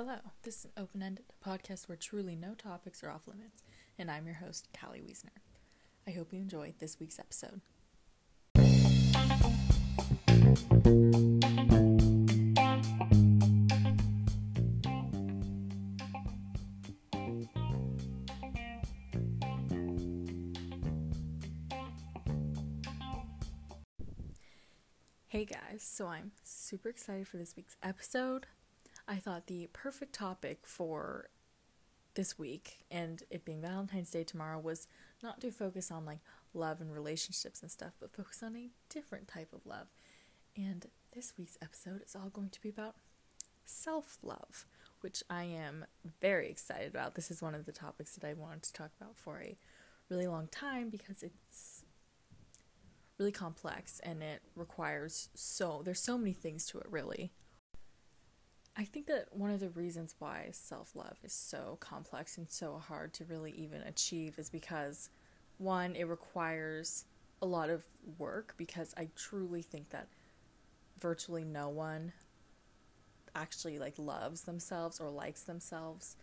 Hello, this is an open-ended podcast where truly no topics are off limits, and I'm your host, Callie Wiesner. I hope you enjoyed this week's episode. Hey guys, so I'm super excited for this week's episode. I thought the perfect topic for this week, and it being Valentine's Day tomorrow, was not to focus on like love and relationships and stuff, but focus on a different type of love. And this week's episode is all going to be about self-love, which I am very excited about. This is one of the topics that I wanted to talk about for a really long time because it's really complex and it requires there's so many things to it, really. I think that one of the reasons why self-love is so complex and so hard to really even achieve is because, one, it requires a lot of work, because I truly think that virtually no one actually loves themselves or likes themselves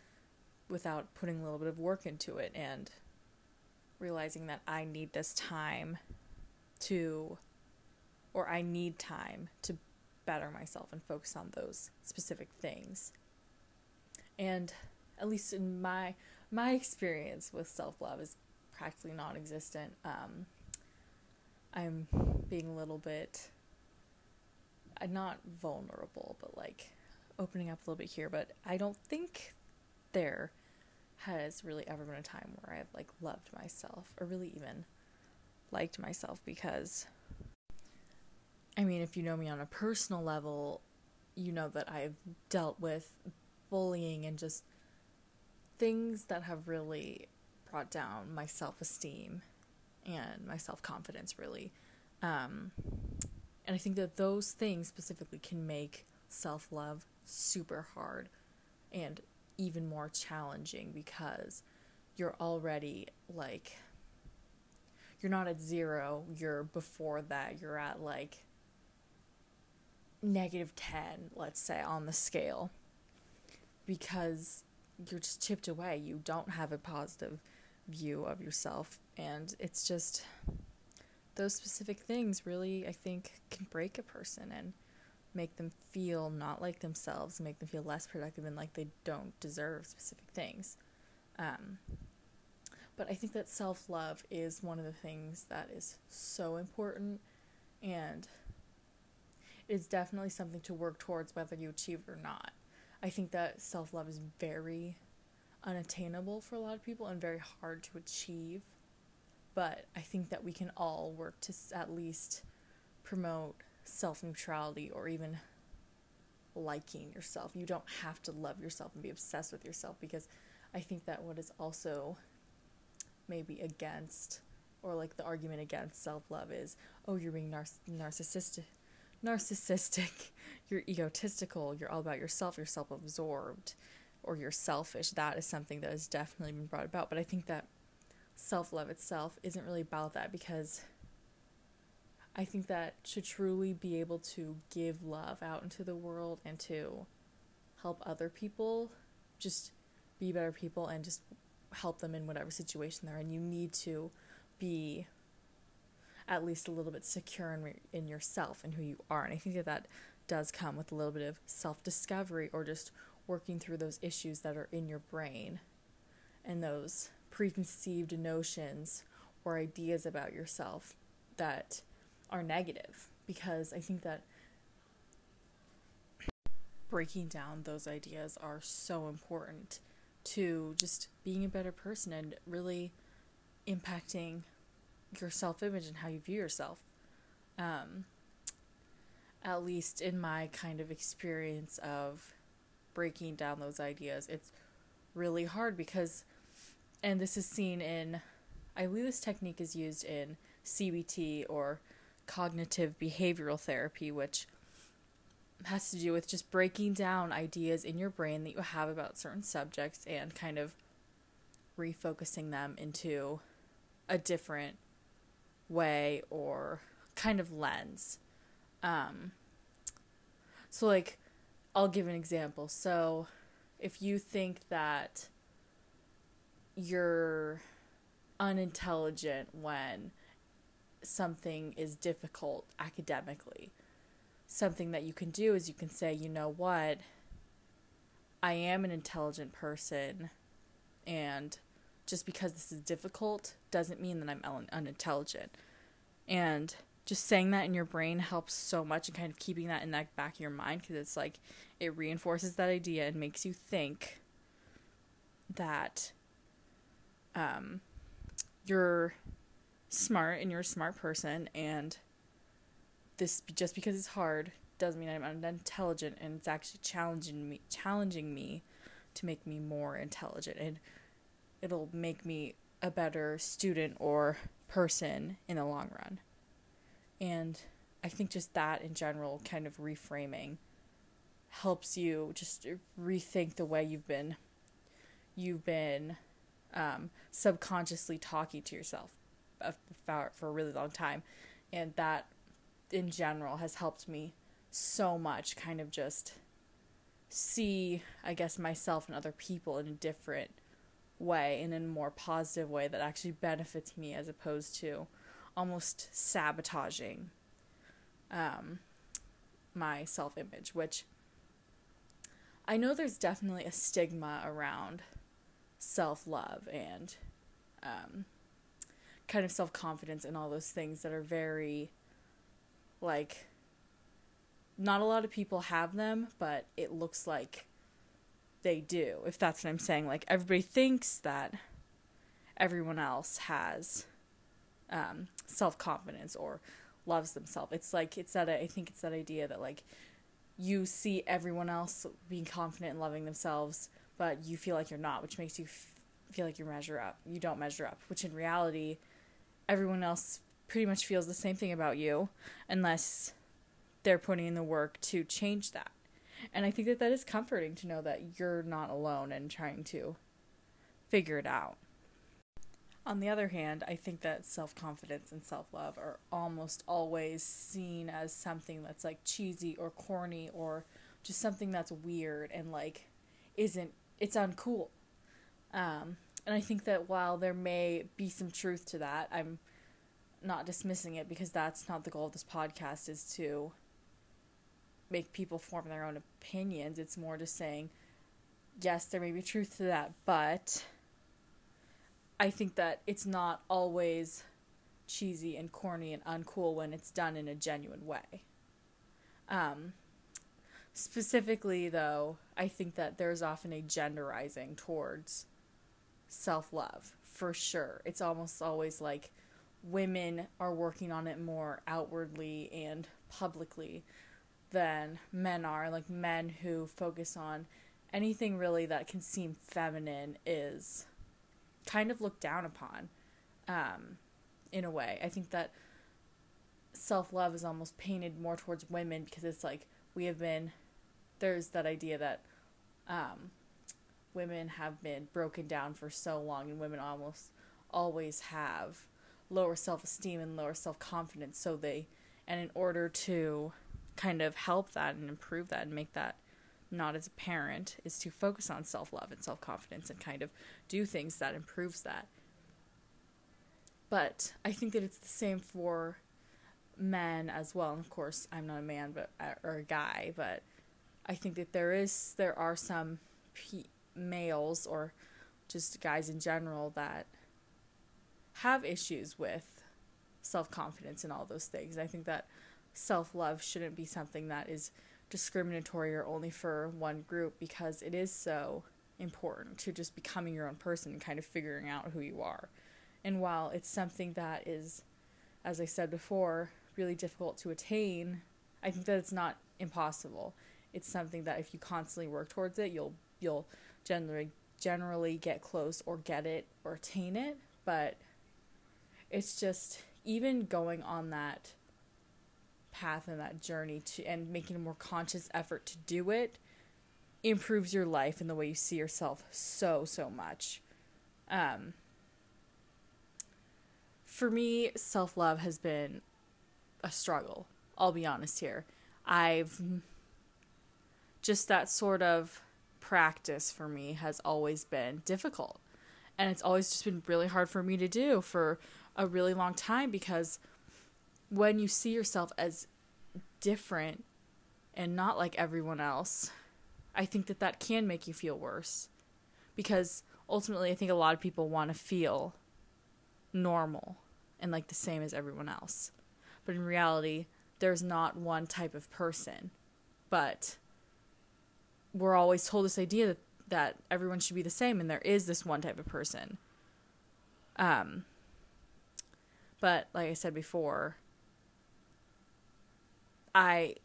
without putting a little bit of work into it and realizing that I need time to better myself and focus on those specific things. And at least in my experience with self-love is practically non-existent. I'm being a little bit, not vulnerable, but opening up a little bit here, but I don't think there has really ever been a time where I've loved myself or really even liked myself, because I mean, if you know me on a personal level, you know that I've dealt with bullying and just things that have really brought down my self-esteem and my self-confidence, really. And I think that those things specifically can make self-love super hard and even more challenging, because you're already you're not at zero, you're before that, you're at -10, let's say, on the scale, because you're just chipped away. You don't have a positive view of yourself, and it's just those specific things really, I think, can break a person and make them feel not like themselves, make them feel less productive and they don't deserve specific things. But I think that self-love is one of the things that is so important, and it's definitely something to work towards whether you achieve it or not. I think that self-love is very unattainable for a lot of people and very hard to achieve, but I think that we can all work to at least promote self-neutrality or even liking yourself. You don't have to love yourself and be obsessed with yourself, because I think that what is also maybe against, or the argument against self-love is, oh, you're being narcissistic, you're egotistical, you're all about yourself, you're self-absorbed, or you're selfish. That is something that has definitely been brought about, but I think that self-love itself isn't really about that, because I think that to truly be able to give love out into the world and to help other people just be better people and just help them in whatever situation they're in, you need to be at least a little bit secure in yourself and who you are. And I think that that does come with a little bit of self-discovery, or just working through those issues that are in your brain and those preconceived notions or ideas about yourself that are negative, because I think that breaking down those ideas are so important to just being a better person and really impacting your self-image and how you view yourself. At least in my kind of experience of breaking down those ideas, it's really hard, because, and this is seen in, I believe this technique is used in CBT or cognitive behavioral therapy, which has to do with just breaking down ideas in your brain that you have about certain subjects and kind of refocusing them into a different way or kind of lens. So I'll give an example. So if you think that you're unintelligent when something is difficult academically, something that you can do is you can say, you know what, I am an intelligent person, and just because this is difficult doesn't mean that I'm unintelligent. And just saying that in your brain helps so much, and kind of keeping that in that back of your mind, because it's like it reinforces that idea and makes you think that you're smart and you're a smart person, and this, just because it's hard doesn't mean I'm unintelligent, and it's actually challenging me to make me more intelligent, and it'll make me a better student or person in the long run. And I think just that in general, kind of reframing, helps you just rethink the way you've been subconsciously talking to yourself for a really long time. And that in general has helped me so much, kind of just see, I guess, myself and other people in a different way, and in a more positive way that actually benefits me, as opposed to almost sabotaging my self-image, which I know there's definitely a stigma around self-love and kind of self-confidence and all those things that are very, like, not a lot of people have them, but it looks like they do, if that's what I'm saying. Like, everybody thinks that everyone else has self-confidence or loves themselves. It's like, I think it's that idea that, like, you see everyone else being confident and loving themselves, but you feel like you're not, which makes you feel like you don't measure up, which in reality, everyone else pretty much feels the same thing about you, unless they're putting in the work to change that. And I think that that is comforting, to know that you're not alone and trying to figure it out. On the other hand, I think that self-confidence and self-love are almost always seen as something that's, like, cheesy or corny, or just something that's weird and, like, it's uncool. And I think that while there may be some truth to that, I'm not dismissing it, because that's not the goal of this podcast, is to make people form their own opinions. It's more just saying, yes, there may be truth to that, but I think that it's not always cheesy and corny and uncool when it's done in a genuine way. Specifically, though, I think that there's often a genderizing towards self-love, for sure. It's almost always like women are working on it more outwardly and publicly than men are. Like, men who focus on anything really that can seem feminine is kind of looked down upon, in a way. I think that self-love is almost painted more towards women, because it's like, there's that idea that women have been broken down for so long, and women almost always have lower self-esteem and lower self-confidence, and in order to kind of help that and improve that and make that not as apparent, is to focus on self-love and self-confidence and kind of do things that improves that. But I think that it's the same for men as well. And of course, I'm not a man, or a guy, but I think that there are some males, or just guys in general, that have issues with self-confidence and all those things. And I think that self-love shouldn't be something that is discriminatory or only for one group, because it is so important to just becoming your own person and kind of figuring out who you are. And while it's something that is, as I said before, really difficult to attain, I think that it's not impossible. It's something that if you constantly work towards it, you'll generally get close, or get it, or attain it. But it's just even going on that path and that journey and making a more conscious effort to do it improves your life and the way you see yourself so much. For me, self-love has been a struggle. I'll be honest here. I've just that sort of practice for me has always been difficult. And it's always just been really hard for me to do for a really long time, because when you see yourself as different and not like everyone else, I think that that can make you feel worse, because ultimately I think a lot of people want to feel normal and like the same as everyone else. But in reality, there's not one type of person, but we're always told this idea that everyone should be the same, and there is this one type of person. But like I said before, I've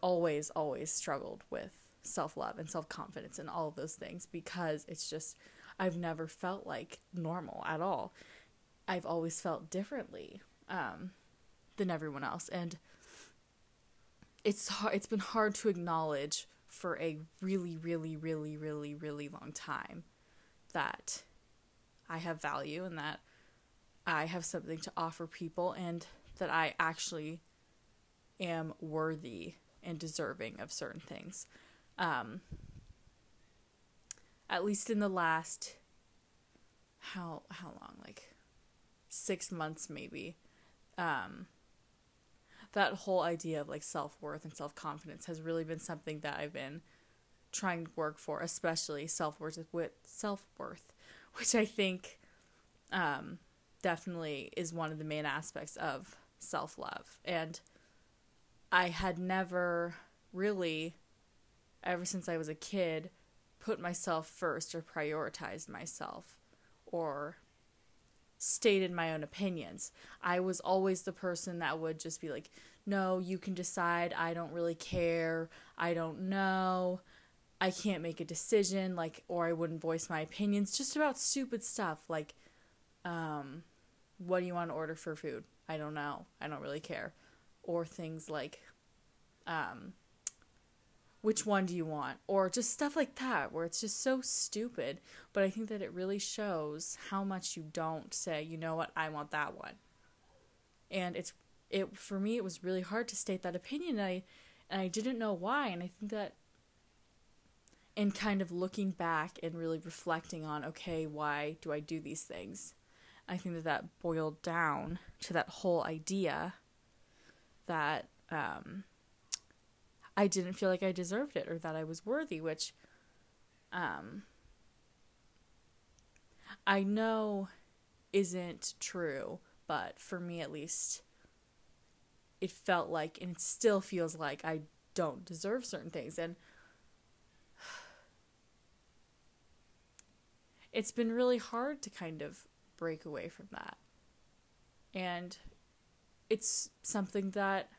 always struggled with self-love and self-confidence and all of those things, because it's just, I've never felt like normal at all. I've always felt differently than everyone else, and it's been hard to acknowledge for a really, really, really, really, really long time that I have value and that I have something to offer people, and that I actually am worthy and deserving of certain things. At least in the last, how long, like 6 months maybe, that whole idea of like self-worth and self-confidence has really been something that I've been trying to work for, especially self-worth, which I think definitely is one of the main aspects of self-love. And I had never really, ever since I was a kid, put myself first or prioritized myself or stated my own opinions. I was always the person that would just be like, no, you can decide. I don't really care. I don't know. I can't make a decision, like, or I wouldn't voice my opinions just about stupid stuff. Like, what do you want to order for food? I don't know. I don't really care. Or things like, which one do you want? Or just stuff like that, where it's just so stupid. But I think that it really shows how much you don't say, you know what, I want that one. And it for me, it was really hard to state that opinion. And I didn't know why. And I think that in kind of looking back and really reflecting on, okay, why do I do these things? I think that boiled down to that whole idea that I didn't feel like I deserved it or that I was worthy, which I know isn't true, but for me at least, it felt like, and it still feels like, I don't deserve certain things. And it's been really hard to kind of break away from that. And it's something that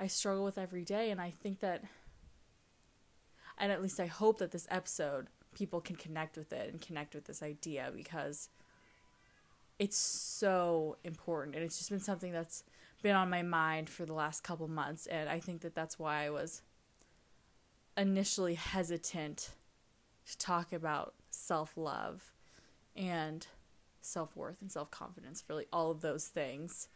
I struggle with every day, and I think that, and at least I hope that this episode, people can connect with it and connect with this idea, because it's so important, and it's just been something that's been on my mind for the last couple months, and I think that that's why I was initially hesitant to talk about self-love and self-worth and self-confidence, really all of those things,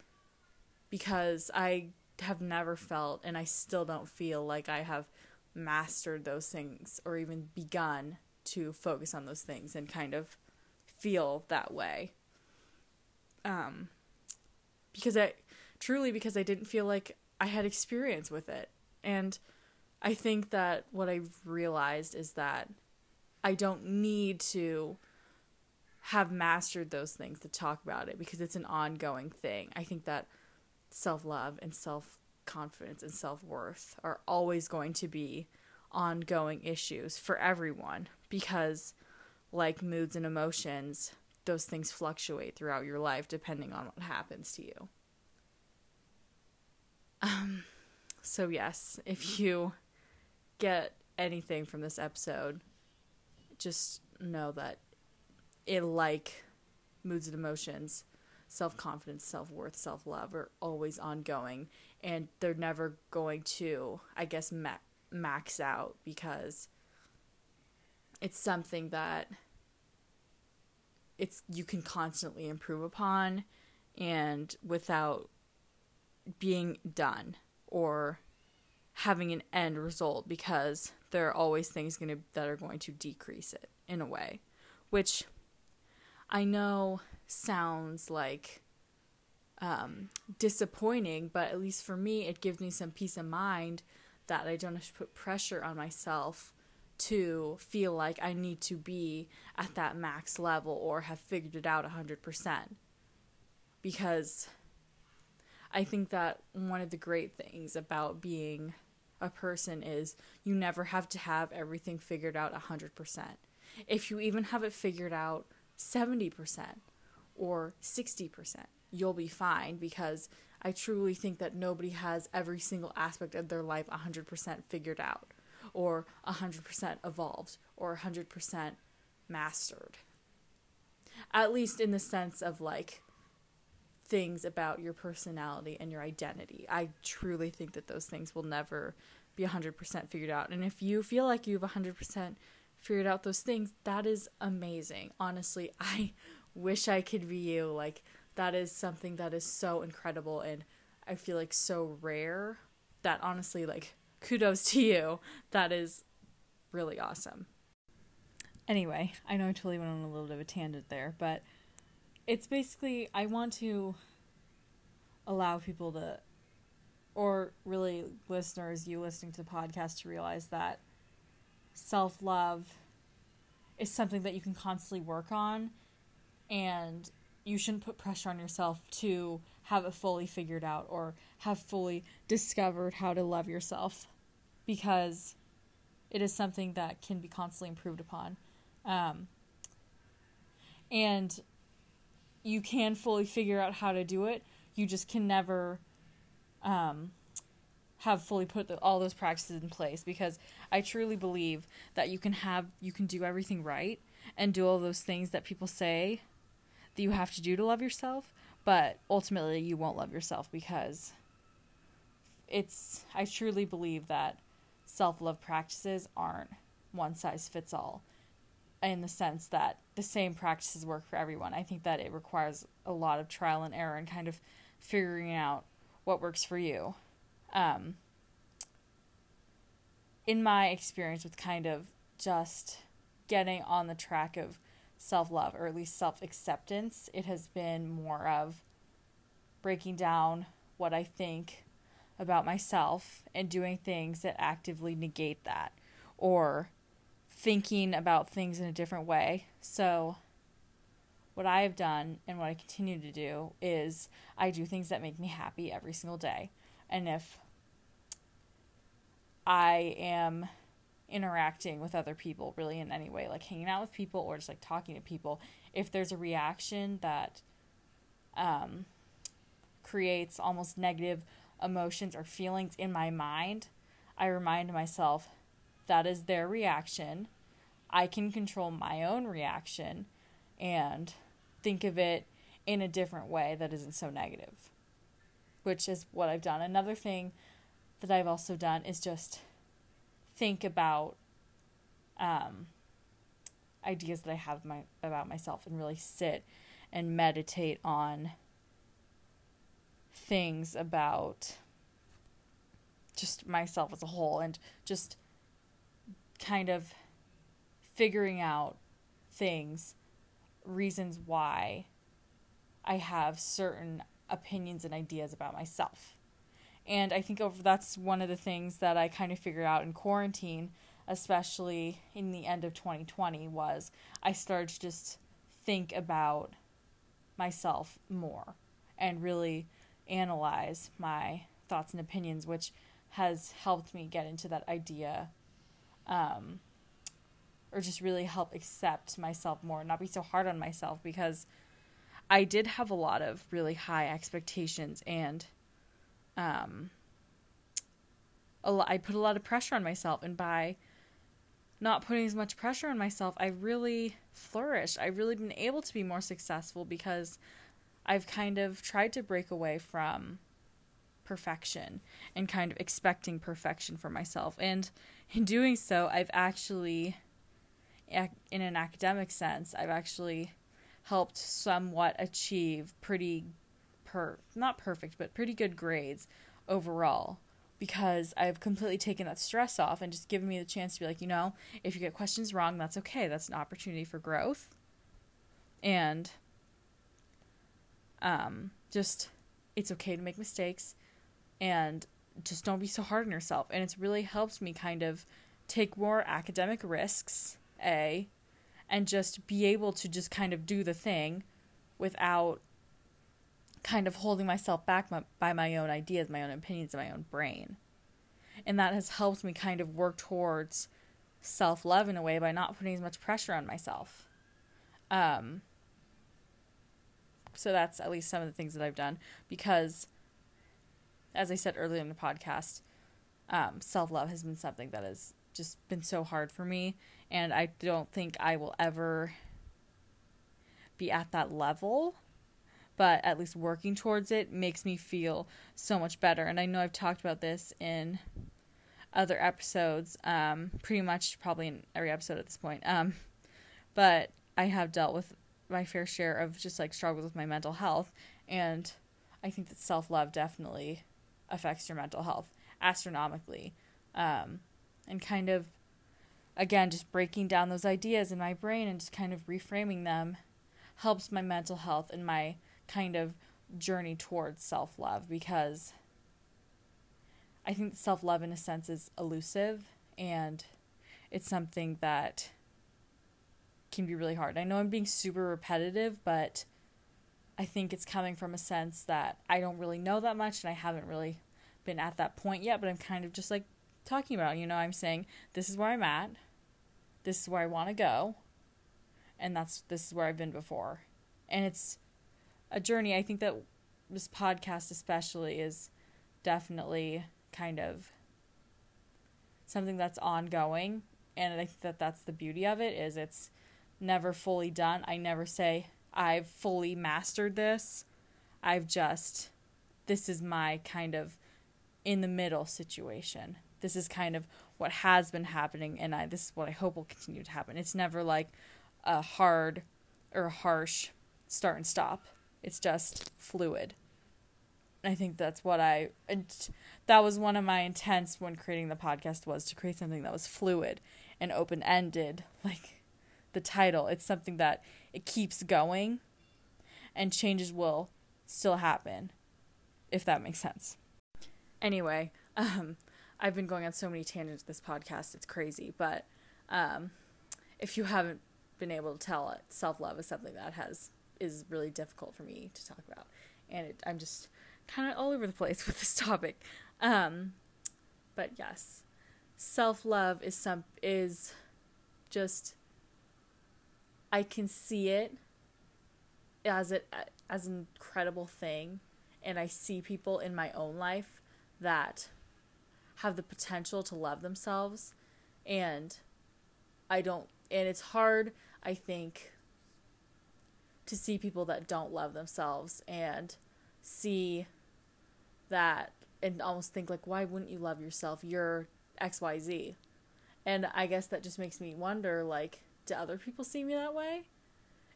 because I have never felt, and I still don't feel like I have mastered those things or even begun to focus on those things and kind of feel that way. Because I didn't feel like I had experience with it. And I think that what I've realized is that I don't need to have mastered those things to talk about it, because it's an ongoing thing. I think that self-love and self-confidence and self-worth are always going to be ongoing issues for everyone, because like moods and emotions, those things fluctuate throughout your life depending on what happens to you. So yes, if you get anything from this episode, just know that it, like moods and emotions, self-confidence, self-worth, self-love are always ongoing, and they're never going to, I guess, max out, because it's something that you can constantly improve upon, and without being done or having an end result, because there are always things that are going to decrease it in a way, which I know sounds like disappointing, but at least for me, it gives me some peace of mind that I don't have to put pressure on myself to feel like I need to be at that max level or have figured it out 100%. Because I think that one of the great things about being a person is you never have to have everything figured out 100%. If you even have it figured out 70% or 60%, you'll be fine, because I truly think that nobody has every single aspect of their life 100% figured out or 100% evolved or 100% mastered. At least in the sense of like things about your personality and your identity. I truly think that those things will never be 100% figured out. And if you feel like you've 100% figured out those things, that is amazing. Honestly, I wish I could be you. Like, that is something that is so incredible and I feel like so rare that honestly, like, kudos to you. That is really awesome. Anyway, I know I totally went on a little bit of a tangent there, but it's basically I want to allow people to, or really listeners, you listening to the podcast, to realize that self-love is something that you can constantly work on, and you shouldn't put pressure on yourself to have it fully figured out or have fully discovered how to love yourself, because it is something that can be constantly improved upon. And you can fully figure out how to do it. You just can never have fully put all those practices in place, because I truly believe that you can do everything right and do all those things that people say that you have to do to love yourself, but ultimately you won't love yourself, because I truly believe that self-love practices aren't one size fits all, in the sense that the same practices work for everyone. I think that it requires a lot of trial and error and kind of figuring out what works for you. In my experience with kind of just getting on the track of self-love, or at least self-acceptance, it has been more of breaking down what I think about myself and doing things that actively negate that, or thinking about things in a different way. So what I have done and what I continue to do is I do things that make me happy every single day. And if I am interacting with other people really in any way, like hanging out with people or just like talking to people, if there's a reaction that creates almost negative emotions or feelings in my mind, I remind myself that is their reaction. I can control my own reaction and think of it in a different way that isn't so negative, which is what I've done. Another thing that I've also done is just think about ideas that I have about myself, and really sit and meditate on things about just myself as a whole, and just kind of figuring out reasons why I have certain opinions and ideas about myself. And I think that's one of the things that I kind of figured out in quarantine, especially in the end of 2020, was I started to just think about myself more and really analyze my thoughts and opinions, which has helped me get into that idea, or just really help accept myself more, not be so hard on myself, because I did have a lot of really high expectations, and I put a lot of pressure on myself, and by not putting as much pressure on myself, I really flourished. I've really been able to be more successful, because I've kind of tried to break away from perfection and kind of expecting perfection for myself. And in doing so, I've actually, in an academic sense, I've actually helped somewhat achieve not perfect, but pretty good grades overall, because I've completely taken that stress off and just given me the chance to be like, you know, if you get questions wrong, that's okay. That's an opportunity for growth. And just, it's okay to make mistakes and just don't be so hard on yourself. And it's really helped me kind of take more academic risks, and just be able to just kind of do the thing without kind of holding myself back by my own ideas, my own opinions, and my own brain. And that has helped me kind of work towards self-love in a way by not putting as much pressure on myself. So that's at least some of the things that I've done, because as I said earlier in the podcast, self-love has been something that has just been so hard for me, and I don't think I will ever be at that level. But at least working towards it makes me feel so much better. And I know I've talked about this in other episodes, pretty much probably in every episode at this point. But I have dealt with my fair share of just like struggles with my mental health. And I think that self-love definitely affects your mental health astronomically. And kind of, again, just breaking down those ideas in my brain and just kind of reframing them helps my mental health and my kind of journey towards self-love, because I think self-love in a sense is elusive, and it's something that can be really hard. I know I'm being super repetitive, but I think it's coming from a sense that I don't really know that much and I haven't really been at that point yet, but I'm kind of just like talking about, you know, I'm saying this is where I'm at, this is where I want to go, and this is where I've been before. And it's a journey. I think that this podcast especially is definitely kind of something that's ongoing, and I think that that's the beauty of it, is it's never fully done. I never say I've fully mastered this. This is my kind of in the middle situation. This is kind of what has been happening, and this is what I hope will continue to happen. It's never like a hard or harsh start and stop. It's just fluid. I think that's what that was one of my intents when creating the podcast, was to create something that was fluid and open-ended, like the title. It's something that it keeps going and changes will still happen, if that makes sense. Anyway, I've been going on so many tangents this podcast, it's crazy, but if you haven't been able to tell it, self-love is something that is really difficult for me to talk about, and I'm just kind of all over the place with this topic, but yes, self-love is just, I can see it as an incredible thing, and I see people in my own life that have the potential to love themselves, and it's hard, I think, to see people that don't love themselves and see that and almost think like, why wouldn't you love yourself? You're XYZ. And I guess that just makes me wonder, like, do other people see me that way?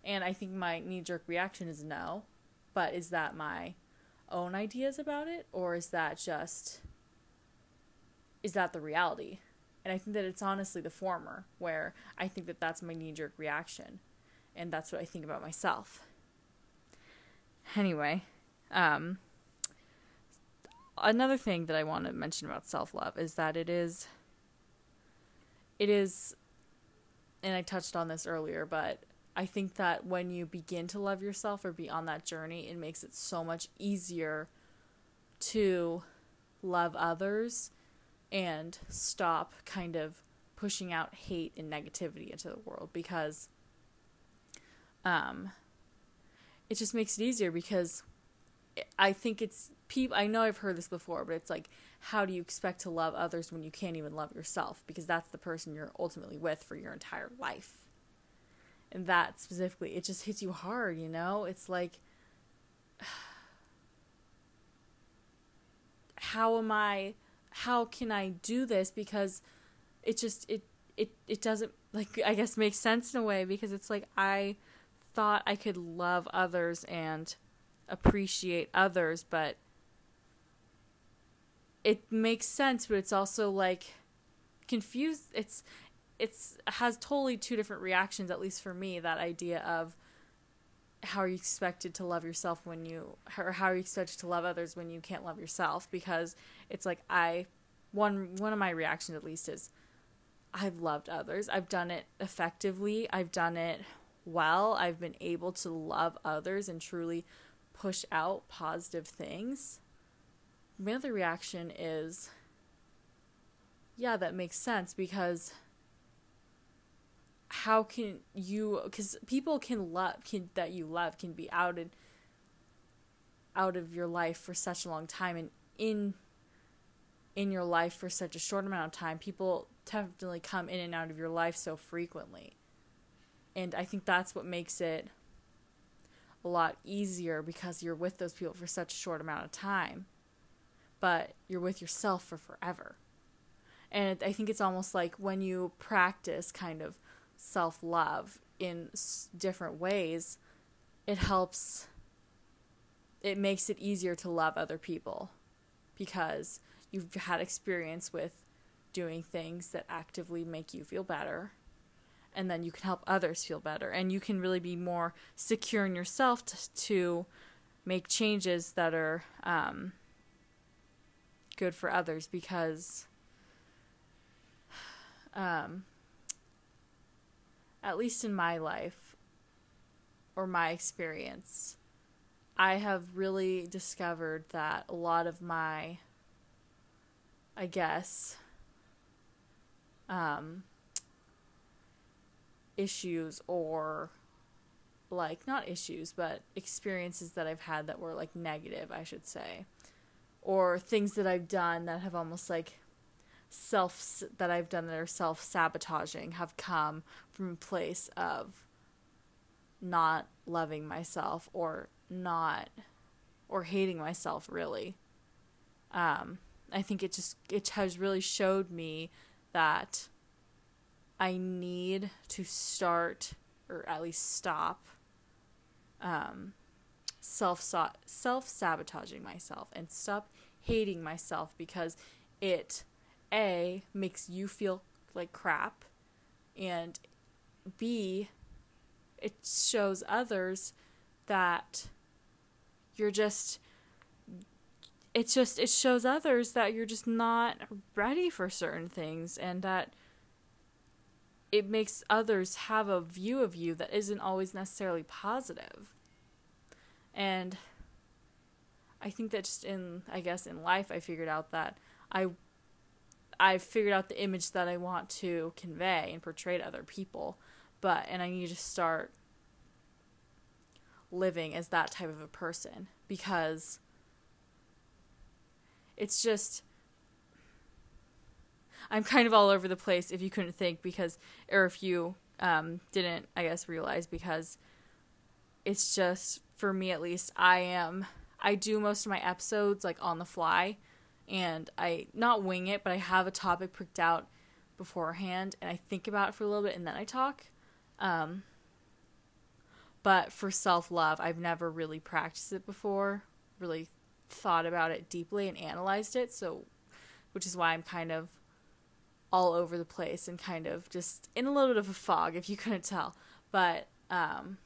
And I think my knee-jerk reaction is no. But is that my own ideas about it? Or is that the reality? And I think that it's honestly the former, where I think that that's my knee-jerk reaction. And that's what I think about myself. Anyway, another thing that I want to mention about self-love is that it is, and I touched on this earlier, but I think that when you begin to love yourself or be on that journey, it makes it so much easier to love others and stop kind of pushing out hate and negativity into the world, because it just makes it easier, because I think it's people, I know I've heard this before, but it's like, how do you expect to love others when you can't even love yourself? Because that's the person you're ultimately with for your entire life. And that specifically, it just hits you hard, you know? It's like, how can I do this? Because it just, it doesn't, like, I guess make sense in a way, because it's like, I thought I could love others and appreciate others, but it makes sense, but it's also like confused. It's has totally two different reactions, at least for me, that idea of how are you expected to love yourself when you, or how are you expected to love others when you can't love yourself? Because it's like one of my reactions at least is I've loved others. I've done it effectively. I've done it well. I've been able to love others and truly push out positive things. My other reaction is, yeah, that makes sense, because how can you, because people that you love can be out of your life for such a long time, and in your life for such a short amount of time. People definitely come in and out of your life so frequently, and I think that's what makes it a lot easier, because you're with those people for such a short amount of time, but you're with yourself for forever. And I think it's almost like when you practice kind of self-love in different ways, it helps, it makes it easier to love other people, because you've had experience with doing things that actively make you feel better, and then you can help others feel better, and you can really be more secure in yourself to make changes that are good for others, because at least in my life or my experience, I have really discovered that a lot of my, I guess, issues, or like not issues, but experiences that I've had that were like negative, I should say, or things that I've done that have almost like self-sabotaging have come from a place of not loving myself or hating myself, really. I think it has really showed me that I need to start, or at least stop, self-sabotaging myself and stop hating myself, because it, A, makes you feel like crap, and B, it shows others that you're just, it's just, it shows others that you're just not ready for certain things, and that it makes others have a view of you that isn't always necessarily positive. And I think that just in life, I figured out that I figured out the image that I want to convey and portray to other people, and I need to start living as that type of a person, because it's just, I'm kind of all over the place, if you couldn't think, if you didn't, I guess, realize, because it's just, for me at least, I do most of my episodes like on the fly, and I not wing it, but I have a topic picked out beforehand, and I think about it for a little bit, and then I talk. But for self-love, I've never really practiced it before, really thought about it deeply and analyzed it, which is why I'm kind of all over the place and kind of just in a little bit of a fog, if you couldn't tell. But one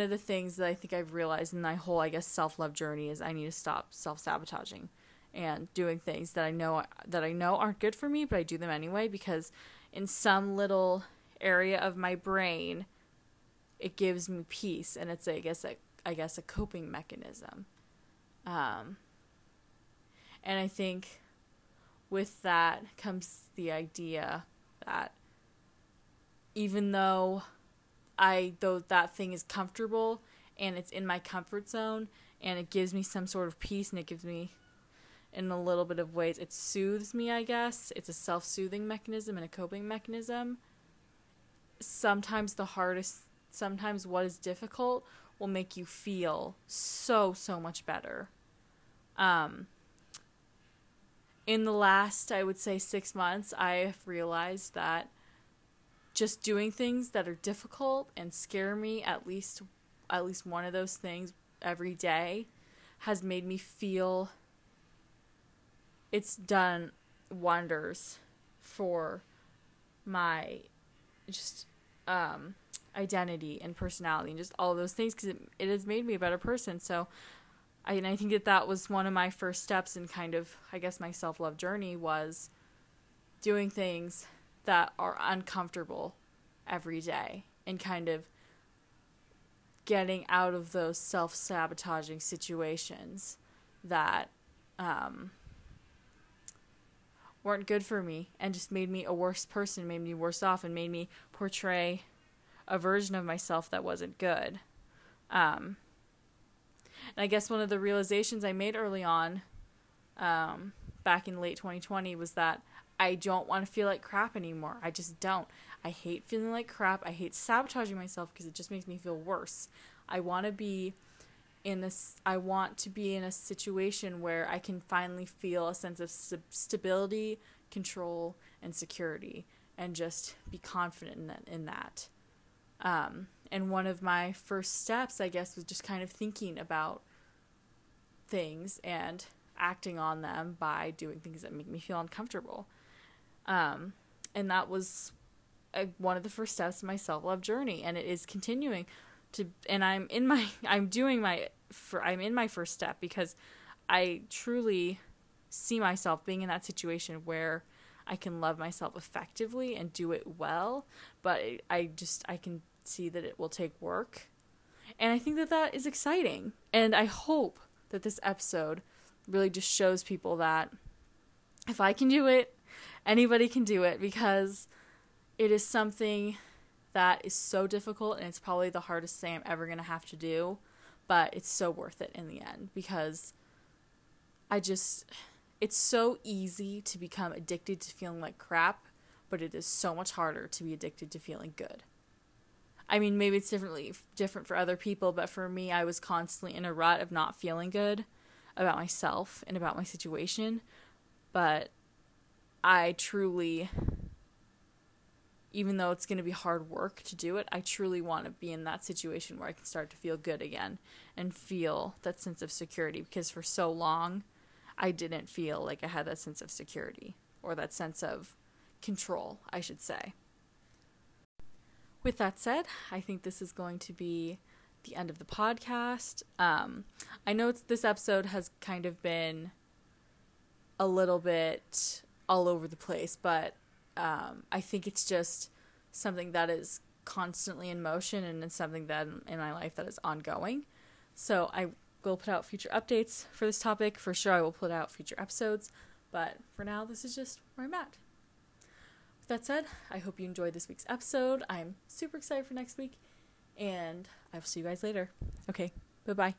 of the things that I think I've realized in my whole, I guess, self-love journey is I need to stop self-sabotaging and doing things that I know aren't good for me, but I do them anyway, because in some little area of my brain, it gives me peace, and it's, I guess, a coping mechanism. And I think with that comes the idea that even though that thing is comfortable and it's in my comfort zone and it gives me some sort of peace, and it gives me, in a little bit of ways, it soothes me, I guess. It's a self-soothing mechanism and a coping mechanism. Sometimes what is difficult will make you feel so, so much better. In the last, I would say, 6 months, I have realized that just doing things that are difficult and scare me, at least one of those things every day has made me feel it's done wonders for my just identity and personality and just all those things, because it has made me a better person. So I think that was one of my first steps in kind of, I guess, my self-love journey, was doing things that are uncomfortable every day and kind of getting out of those self-sabotaging situations that weren't good for me and just made me a worse person, made me worse off, and made me portray a version of myself that wasn't good. And I guess one of the realizations I made early on, back in late 2020, was that I don't want to feel like crap anymore. I just don't. I hate feeling like crap. I hate sabotaging myself because it just makes me feel worse. I want to be in a situation where I can finally feel a sense of stability, control, and security, and just be confident in that. And one of my first steps, I guess, was just kind of thinking about things and acting on them by doing things that make me feel uncomfortable. And that was one of the first steps in my self-love journey, and it is continuing to, and I'm in my first step, because I truly see myself being in that situation where I can love myself effectively and do it well, but I can see that it will take work. And I think that is exciting. And I hope that this episode really just shows people that if I can do it, anybody can do it, because it is something that is so difficult, and it's probably the hardest thing I'm ever going to have to do, but it's so worth it in the end, because it's so easy to become addicted to feeling like crap, but it is so much harder to be addicted to feeling good. I mean, maybe it's different for other people, but for me, I was constantly in a rut of not feeling good about myself and about my situation. But I truly, even though it's going to be hard work to do it, I truly want to be in that situation where I can start to feel good again and feel that sense of security, because for so long, I didn't feel like I had that sense of security, or that sense of control, I should say. With that said, I think this is going to be the end of the podcast. I know this episode has kind of been a little bit all over the place, but I think it's just something that is constantly in motion, and it's something that in my life that is ongoing. So I will put out future updates for this topic. For sure, I will put out future episodes, but for now, this is just where I'm at. That said, I hope you enjoyed this week's episode. I'm super excited for next week, and I will see you guys later. Okay, bye-bye.